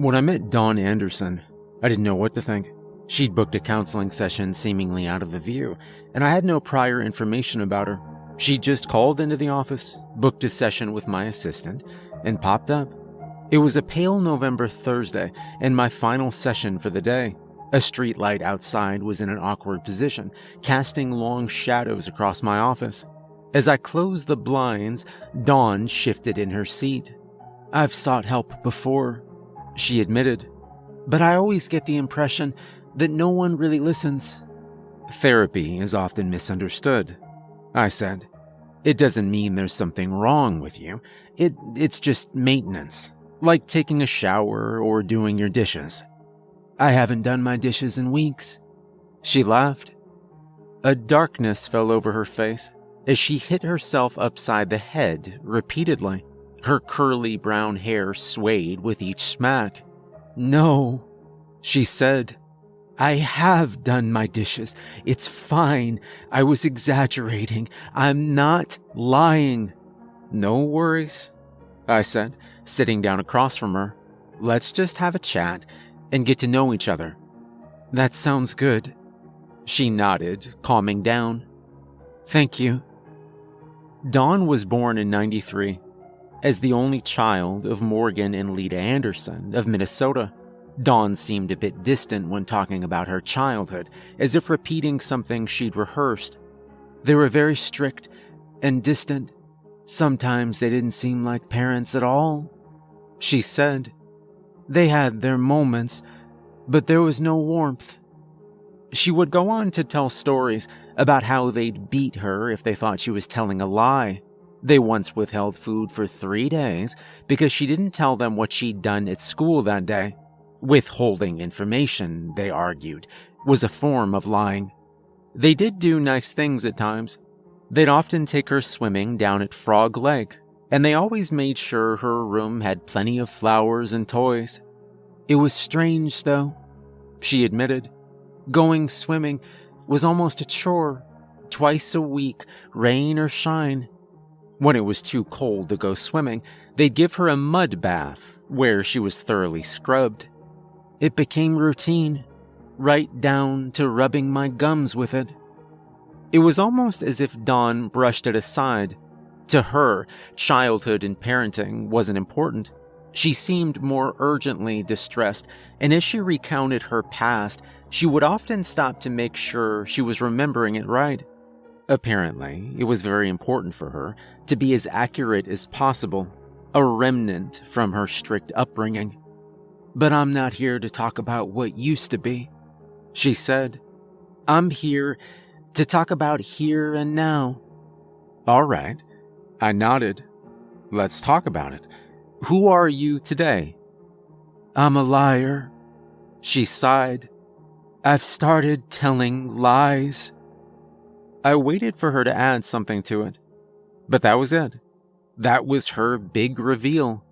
When I met Dawn Anderson, I didn't know what to think. She'd booked a counseling session seemingly out of the view, and I had no prior information about her. She just called into the office, booked a session with my assistant, and popped up. It was a pale November Thursday, and my final session for the day. A streetlight outside was in an awkward position, casting long shadows across my office. As I closed the blinds, Dawn shifted in her seat. "I've sought help before," she admitted, "but I always get the impression that no one really listens." "Therapy is often misunderstood," I said. "It doesn't mean there's something wrong with you. It's just maintenance, like taking a shower or doing your dishes." "I haven't done my dishes in weeks," she laughed. A darkness fell over her face as she hit herself upside the head repeatedly. Her curly brown hair swayed with each smack. "No," she said. "I have done my dishes. It's fine. I was exaggerating. I'm not lying." "No worries," I said, sitting down across from her. "Let's just have a chat and get to know each other." "That sounds good," she nodded, calming down. "Thank you." Dawn was born in '93. As the only child of Morgan and Lita Anderson of Minnesota, Dawn seemed a bit distant when talking about her childhood, as if repeating something she'd rehearsed. They were very strict and distant. Sometimes they didn't seem like parents at all, she said. They had their moments, but there was no warmth. She would go on to tell stories about how they'd beat her if they thought she was telling a lie. They once withheld food for 3 days because she didn't tell them what she'd done at school that day. Withholding information, they argued, was a form of lying. They did do nice things at times. They'd often take her swimming down at Frog Lake, and they always made sure her room had plenty of flowers and toys. "It was strange, though," she admitted. "Going swimming was almost a chore, twice a week, rain or shine." When it was too cold to go swimming, they'd give her a mud bath where she was thoroughly scrubbed. "It became routine, right down to rubbing my gums with it." It was almost as if Dawn brushed it aside. To her, childhood and parenting wasn't important. She seemed more urgently distressed, and as she recounted her past, she would often stop to make sure she was remembering it right. Apparently, it was very important for her to be as accurate as possible, a remnant from her strict upbringing. "But I'm not here to talk about what used to be," she said. "I'm here to talk about here and now." "All right," I nodded. "Let's talk about it. Who are you today?" "I'm a liar," she sighed. "I've started telling lies." I waited for her to add something to it, but that was it. That was her big reveal.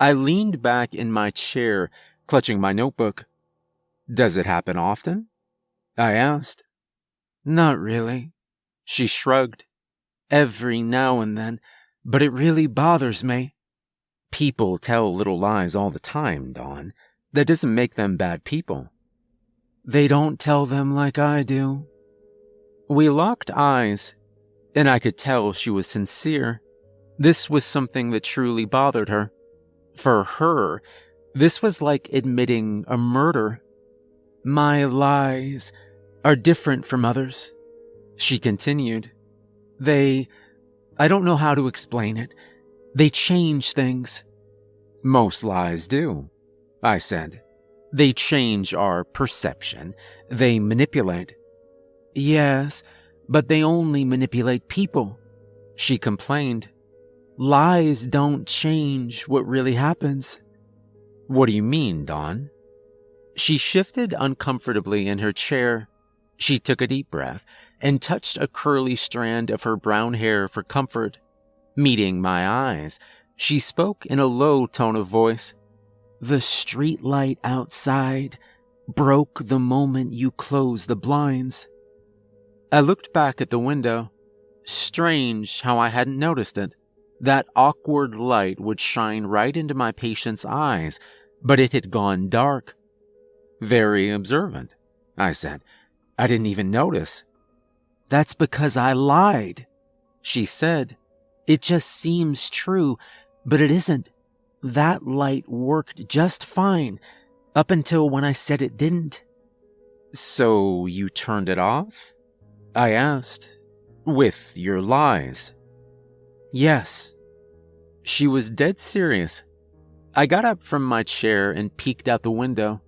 I leaned back in my chair, clutching my notebook. "Does it happen often?" I asked. "Not really," she shrugged. "Every now and then, but it really bothers me." "People tell little lies all the time, Dawn. That doesn't make them bad people." "They don't tell them like I do." We locked eyes, and I could tell she was sincere. This was something that truly bothered her. For her, this was like admitting a murder. "My lies are different from others," she continued. I don't know how to explain it. They change things." "Most lies do," I said. "They change our perception. They manipulate." "Yes, but they only manipulate people," she complained. "Lies don't change what really happens." "What do you mean, Dawn?" She shifted uncomfortably in her chair. She took a deep breath and touched a curly strand of her brown hair for comfort. Meeting my eyes, she spoke in a low tone of voice. "The streetlight outside broke the moment you closed the blinds." I looked back at the window. Strange how I hadn't noticed it. That awkward light would shine right into my patient's eyes, but it had gone dark. Very observant, I said. I didn't even notice. That's because I lied, she said. It just seems true, but it isn't. That light worked just fine up until when I said it didn't. So you turned it off? I asked. With your lies? Yes. She was dead serious. I got up from my chair and peeked out the window.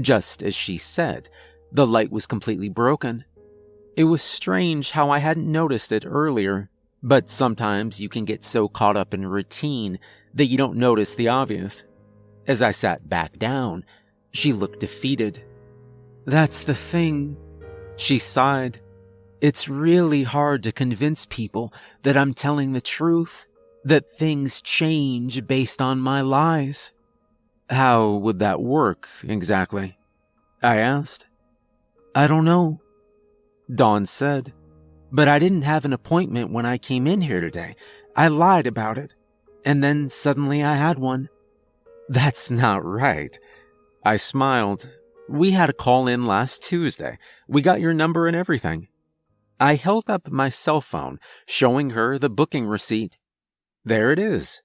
Just as she said, the light was completely broken. It was strange how I hadn't noticed it earlier, but sometimes you can get so caught up in routine that you don't notice the obvious. As I sat back down, she looked defeated. That's the thing, she sighed. It's really hard to convince people that I'm telling the truth, that things change based on my lies. How would that work exactly? I asked. I don't know, Dawn said, but I didn't have an appointment when I came in here today. I lied about it, and then suddenly I had one. That's not right. I smiled. We had a call in last Tuesday. We got your number and everything. I held up my cell phone, showing her the booking receipt. There it is.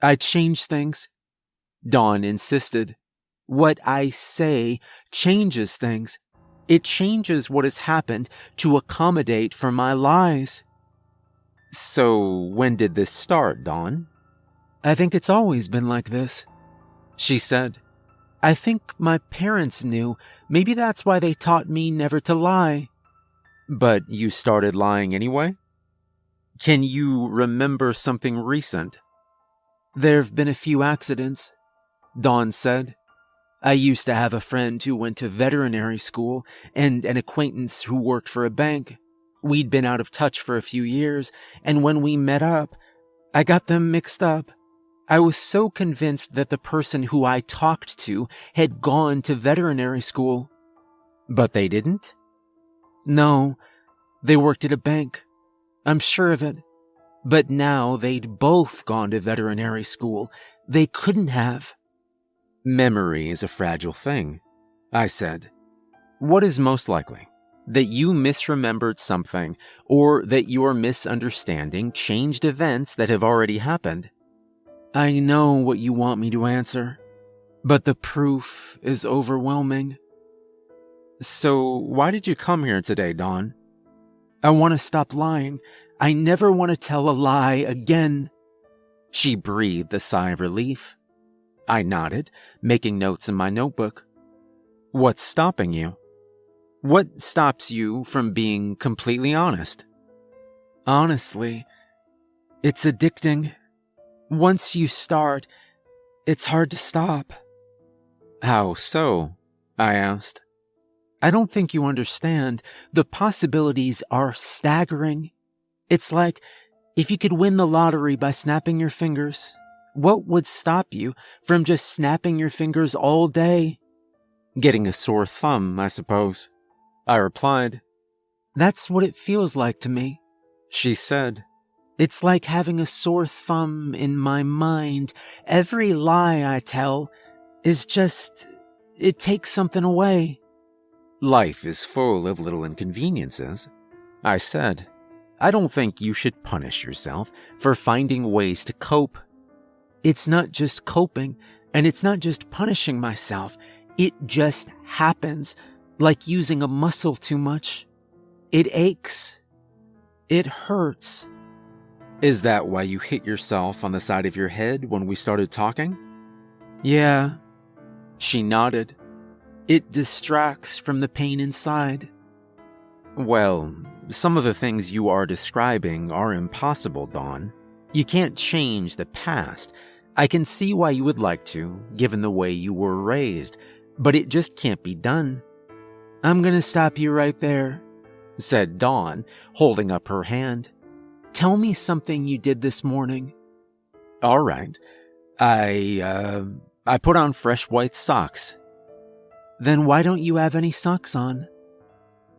I changed things, Dawn insisted. What I say changes things. It changes what has happened to accommodate for my lies. So when did this start, Dawn? I think it's always been like this, she said. I think my parents knew. Maybe that's why they taught me never to lie. But you started lying anyway? Can you remember something recent? There have been a few accidents, Dawn said. I used to have a friend who went to veterinary school and an acquaintance who worked for a bank. We'd been out of touch for a few years, and when we met up, I got them mixed up. I was so convinced that the person who I talked to had gone to veterinary school. But they didn't? No, they worked at a bank. I'm sure of it. But now they'd both gone to veterinary school. They couldn't have. Memory is a fragile thing, I said. What is most likely? That you misremembered something, or that your misunderstanding changed events that have already happened? I know what you want me to answer, but the proof is overwhelming. So why did you come here today, Dawn? I want to stop lying. I never want to tell a lie again. She breathed a sigh of relief. I nodded, making notes in my notebook. What's stopping you? What stops you from being completely honest? Honestly, it's addicting. Once you start, it's hard to stop. How so? I asked. I don't think you understand. The possibilities are staggering. It's like if you could win the lottery by snapping your fingers, what would stop you from just snapping your fingers all day? Getting a sore thumb, I suppose, I replied. That's what it feels like to me, she said. It's like having a sore thumb in my mind. Every lie I tell is just, it takes something away. Life is full of little inconveniences, I said. I don't think you should punish yourself for finding ways to cope. It's not just coping, and it's not just punishing myself. It just happens, like using a muscle too much. It aches. It hurts. Is that why you hit yourself on the side of your head when we started talking? Yeah, she nodded. It distracts from the pain inside. Well, some of the things you are describing are impossible, Dawn. You can't change the past. I can see why you would like to, given the way you were raised, but it just can't be done. I'm gonna stop you right there, said Dawn, holding up her hand. Tell me something you did this morning. All right. I put on fresh white socks. Then why don't you have any socks on?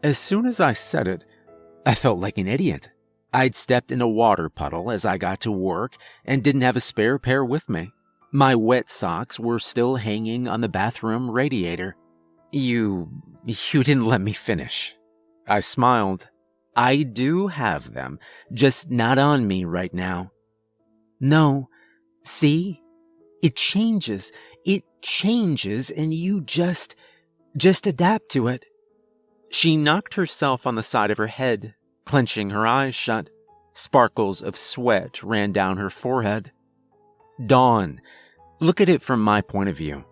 As soon as I said it, I felt like an idiot. I'd stepped in a water puddle as I got to work and didn't have a spare pair with me. My wet socks were still hanging on the bathroom radiator. You didn't let me finish. I smiled. I do have them, just not on me right now. No, see? It changes, and you just adapt to it. She knocked herself on the side of her head, clenching her eyes shut. Sparkles of sweat ran down her forehead. Dawn, look at it from my point of view.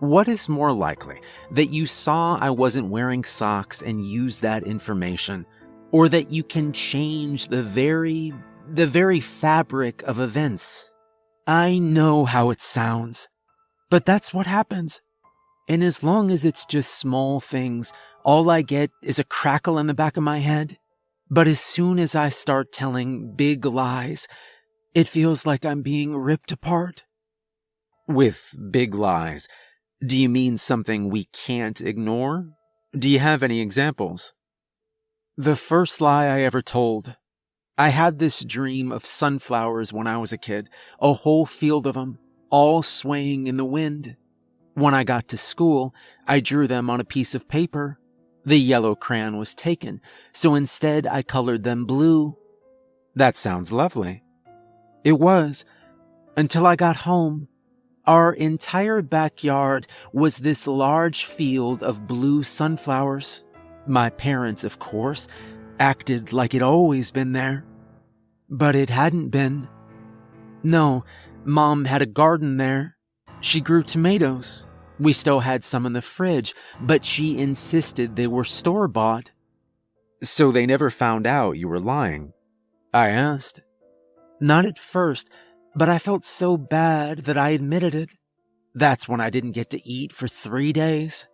What is more likely, that you saw I wasn't wearing socks and used that information, or that you can change the very fabric of events? I know how it sounds, but that's what happens. And as long as it's just small things, all I get is a crackle in the back of my head. But as soon as I start telling big lies, it feels like I'm being ripped apart. With big lies, do you mean something we can't ignore? Do you have any examples? The first lie I ever told. I had this dream of sunflowers when I was a kid, a whole field of them, all swaying in the wind. When I got to school, I drew them on a piece of paper. The yellow crayon was taken, so instead I colored them blue. That sounds lovely. It was, until I got home. Our entire backyard was this large field of blue sunflowers. My parents, of course, acted like it always been there. But it hadn't been. No, Mom had a garden there. She grew tomatoes. We still had some in the fridge, but she insisted they were store-bought. So they never found out you were lying? I asked. Not at first, but I felt so bad that I admitted it. That's when I didn't get to eat for 3 days.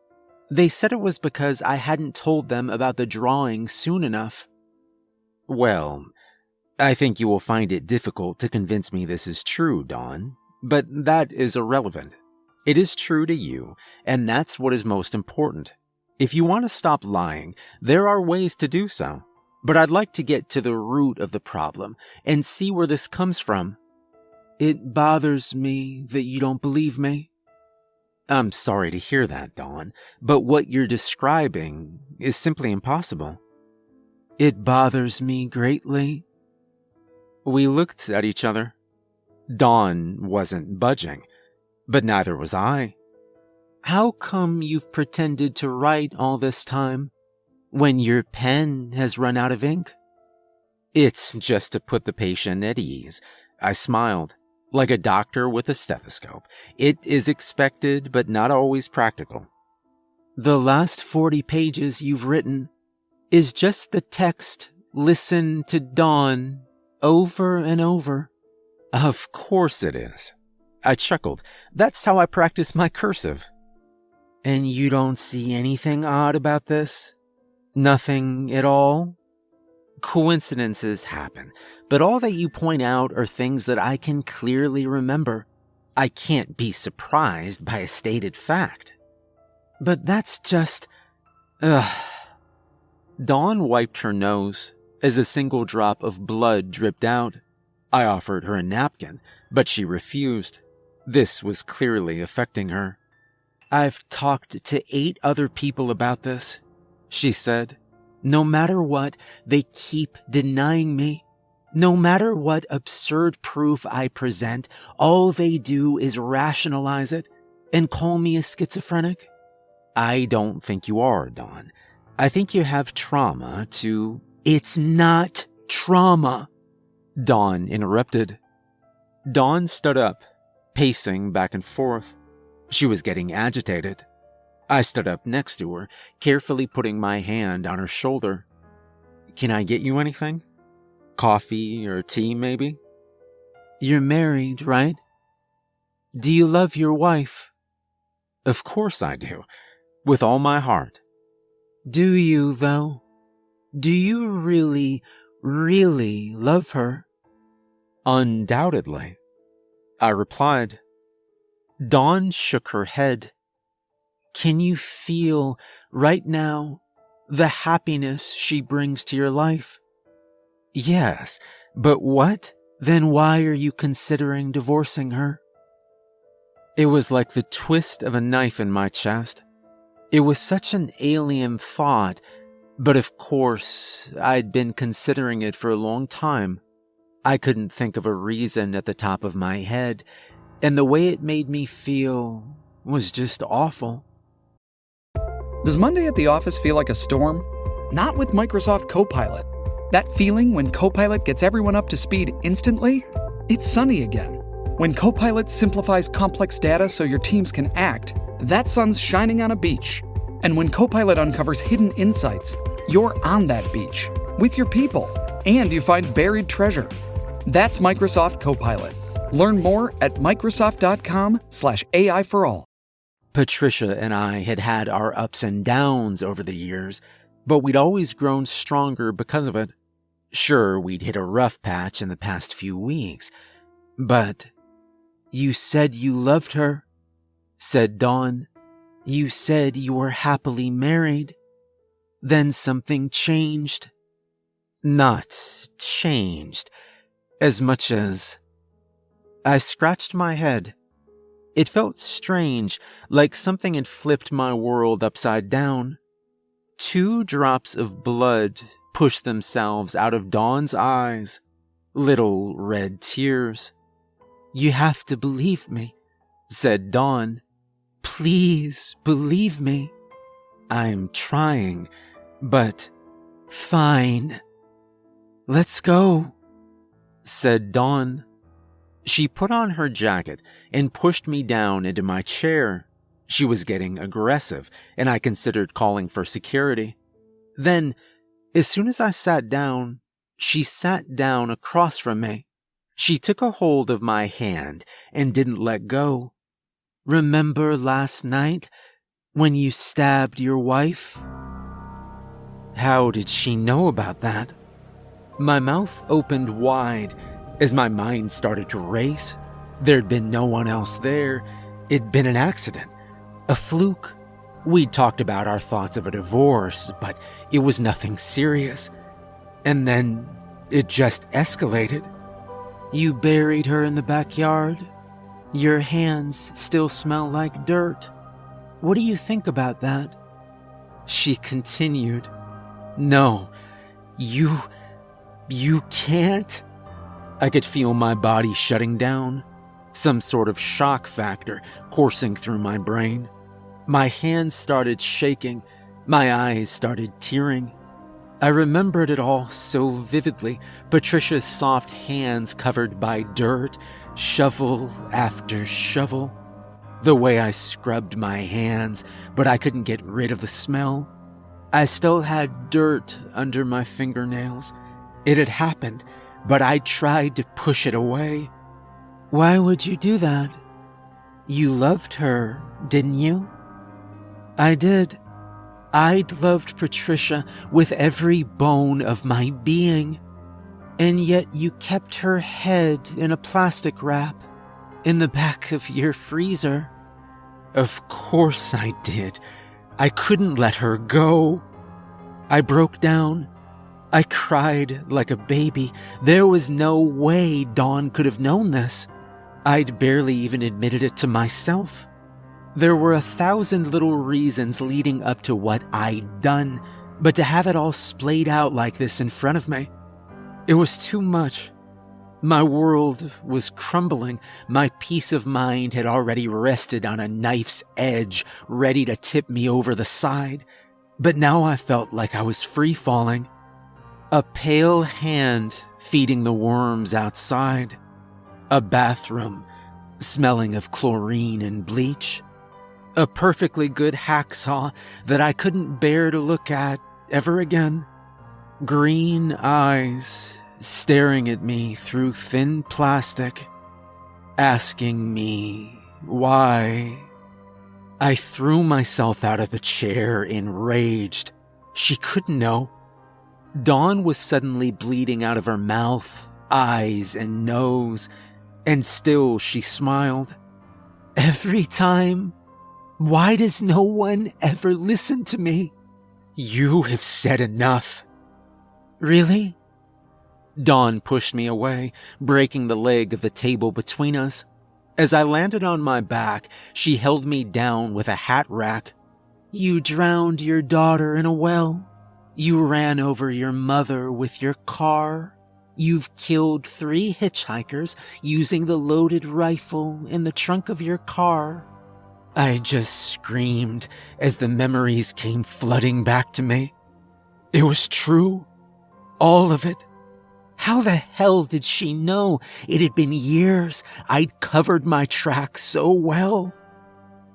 They said it was because I hadn't told them about the drawing soon enough. Well, I think you will find it difficult to convince me this is true, Dawn, but that is irrelevant. It is true to you, and that's what is most important. If you want to stop lying, there are ways to do so. But I'd like to get to the root of the problem and see where this comes from. It bothers me that you don't believe me. I'm sorry to hear that, Dawn, but what you're describing is simply impossible. It bothers me greatly. We looked at each other. Dawn wasn't budging, but neither was I. How come you've pretended to write all this time? When your pen has run out of ink? It's just to put the patient at ease. I smiled. Like a doctor with a stethoscope. It is expected, but not always practical. The last 40 pages you've written is just the text, "Listen to Dawn," over and over. Of course it is. I chuckled. That's how I practice my cursive. And you don't see anything odd about this? Nothing at all? Coincidences happen, but all that you point out are things that I can clearly remember. I can't be surprised by a stated fact. But that's just... ugh. Dawn wiped her nose as a single drop of blood dripped out. I offered her a napkin, but she refused. This was clearly affecting her. I've talked to 8 other people about this, she said. No matter what, they keep denying me. No matter what absurd proof I present, all they do is rationalize it and call me a schizophrenic. I don't think you are, Dawn. I think you have trauma to... It's not trauma, Dawn interrupted. Dawn stood up, pacing back and forth. She was getting agitated. I stood up next to her, carefully putting my hand on her shoulder. Can I get you anything? Coffee or tea, maybe? You're married, right? Do you love your wife? Of course I do. With all my heart. Do you, though? Do you really, really love her? Undoubtedly, I replied. Dawn shook her head. Can you feel, right now, the happiness she brings to your life? Yes, but what? Then why are you considering divorcing her? It was like the twist of a knife in my chest. It was such an alien thought, but of course, I'd been considering it for a long time. I couldn't think of a reason at the top of my head, and the way it made me feel was just awful. Does Monday at the office feel like a storm? Not with Microsoft Copilot. That feeling when Copilot gets everyone up to speed instantly? It's sunny again. When Copilot simplifies complex data so your teams can act, that sun's shining on a beach. And when Copilot uncovers hidden insights, you're on that beach with your people, and you find buried treasure. That's Microsoft Copilot. Learn more at Microsoft.com/AI for all. Patricia and I had had our ups and downs over the years, but we'd always grown stronger because of it. Sure, we'd hit a rough patch in the past few weeks, but you said you loved her, said Dawn. You said you were happily married. Then something changed. Not changed, as much as... I scratched my head. It felt strange, like something had flipped my world upside down. 2 drops of blood pushed themselves out of Dawn's eyes, little red tears. You have to believe me, said Dawn. Please believe me. I'm trying, but fine. Let's go, said Dawn. She put on her jacket and pushed me down into my chair. She was getting aggressive, and I considered calling for security. Then, as soon as I sat down, she sat down across from me. She took a hold of my hand and didn't let go. Remember last night when you stabbed your wife? How did she know about that? My mouth opened wide as my mind started to race. There'd been no one else there. It'd been an accident, a fluke. We'd talked about our thoughts of a divorce, but it was nothing serious. And then it just escalated. You buried her in the backyard. Your hands still smell like dirt. What do you think about that? She continued. No, you can't. I could feel my body shutting down, some sort of shock factor coursing through my brain. My hands started shaking. My eyes started tearing. I remembered it all so vividly, Patricia's soft hands covered by dirt, shovel after shovel. The way I scrubbed my hands, but I couldn't get rid of the smell. I still had dirt under my fingernails. It had happened, but I tried to push it away. Why would you do that? You loved her, didn't you? I did. I'd loved Patricia with every bone of my being, and yet you kept her head in a plastic wrap in the back of your freezer. Of course I did. I couldn't let her go. I broke down. I cried like a baby. There was no way Dawn could have known this. I'd barely even admitted it to myself. There were 1,000 little reasons leading up to what I'd done, but to have it all splayed out like this in front of me, it was too much. My world was crumbling. My peace of mind had already rested on a knife's edge, ready to tip me over the side. But now I felt like I was free falling. A pale hand feeding the worms outside. A bathroom smelling of chlorine and bleach. A perfectly good hacksaw that I couldn't bear to look at ever again. Green eyes staring at me through thin plastic, asking me why. I threw myself out of the chair, enraged. She couldn't know. Dawn was suddenly bleeding out of her mouth, eyes, and nose, and still she smiled. Every time. Why does no one ever listen to me? You have said enough. Really? Dawn pushed me away, breaking the leg of the table between us. As I landed on my back, she held me down with a hat rack. You drowned your daughter in a well. You ran over your mother with your car. You've killed 3 hitchhikers using the loaded rifle in the trunk of your car. I just screamed as the memories came flooding back to me. It was true. All of it. How the hell did she know? It had been years. I'd covered my tracks so well.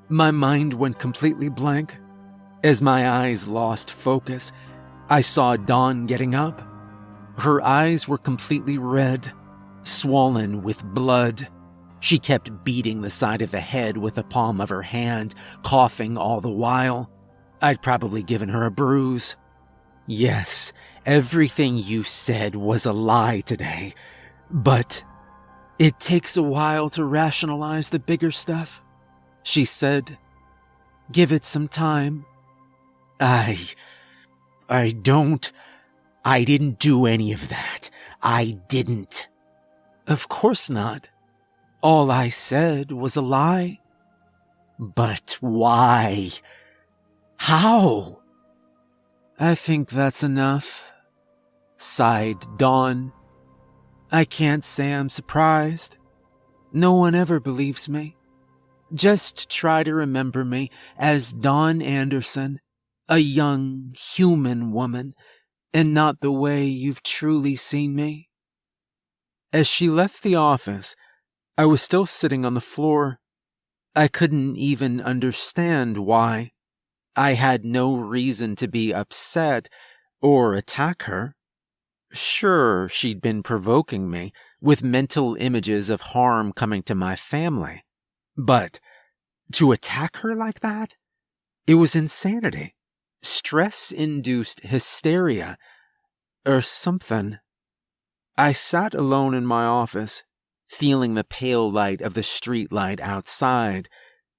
My mind went completely blank. As my eyes lost focus, I saw Dawn getting up. Her eyes were completely red, swollen with blood. She kept beating the side of the head with the palm of her hand, coughing all the while. I'd probably given her a bruise. Yes, everything you said was a lie today, but it takes a while to rationalize the bigger stuff. She said, give it some time. I didn't do any of that. I didn't. Of course not. All I said was a lie. But why? How? I think that's enough, sighed Dawn. I can't say I'm surprised. No one ever believes me. Just try to remember me as Dawn Anderson, a young human woman, and not the way you've truly seen me. As she left the office, I was still sitting on the floor. I couldn't even understand why. I had no reason to be upset or attack her. Sure, she'd been provoking me with mental images of harm coming to my family, but to attack her like that? It was insanity. Stress-induced hysteria, or something. I sat alone in my office, feeling the pale light of the streetlight outside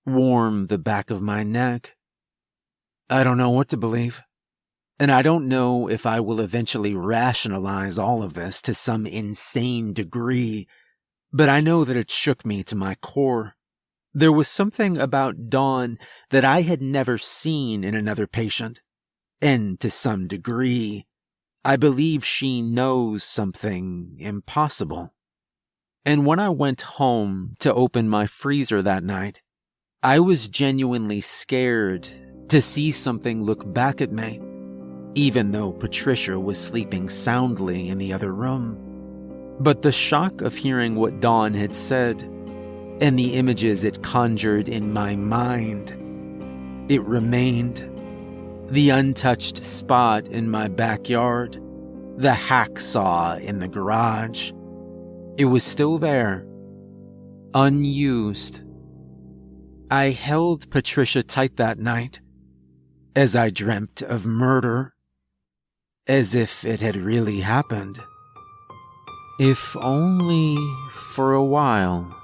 warm the back of my neck. I don't know what to believe, and I don't know if I will eventually rationalize all of this to some insane degree, but I know that it shook me to my core. There was something about Dawn that I had never seen in another patient, and to some degree, I believe she knows something impossible. And when I went home to open my freezer that night, I was genuinely scared to see something look back at me, even though Patricia was sleeping soundly in the other room. But the shock of hearing what Dawn had said and the images it conjured in my mind, it remained. The untouched spot in my backyard, the hacksaw in the garage, it was still there, unused. I held Patricia tight that night, as I dreamt of murder, as if it had really happened, if only for a while.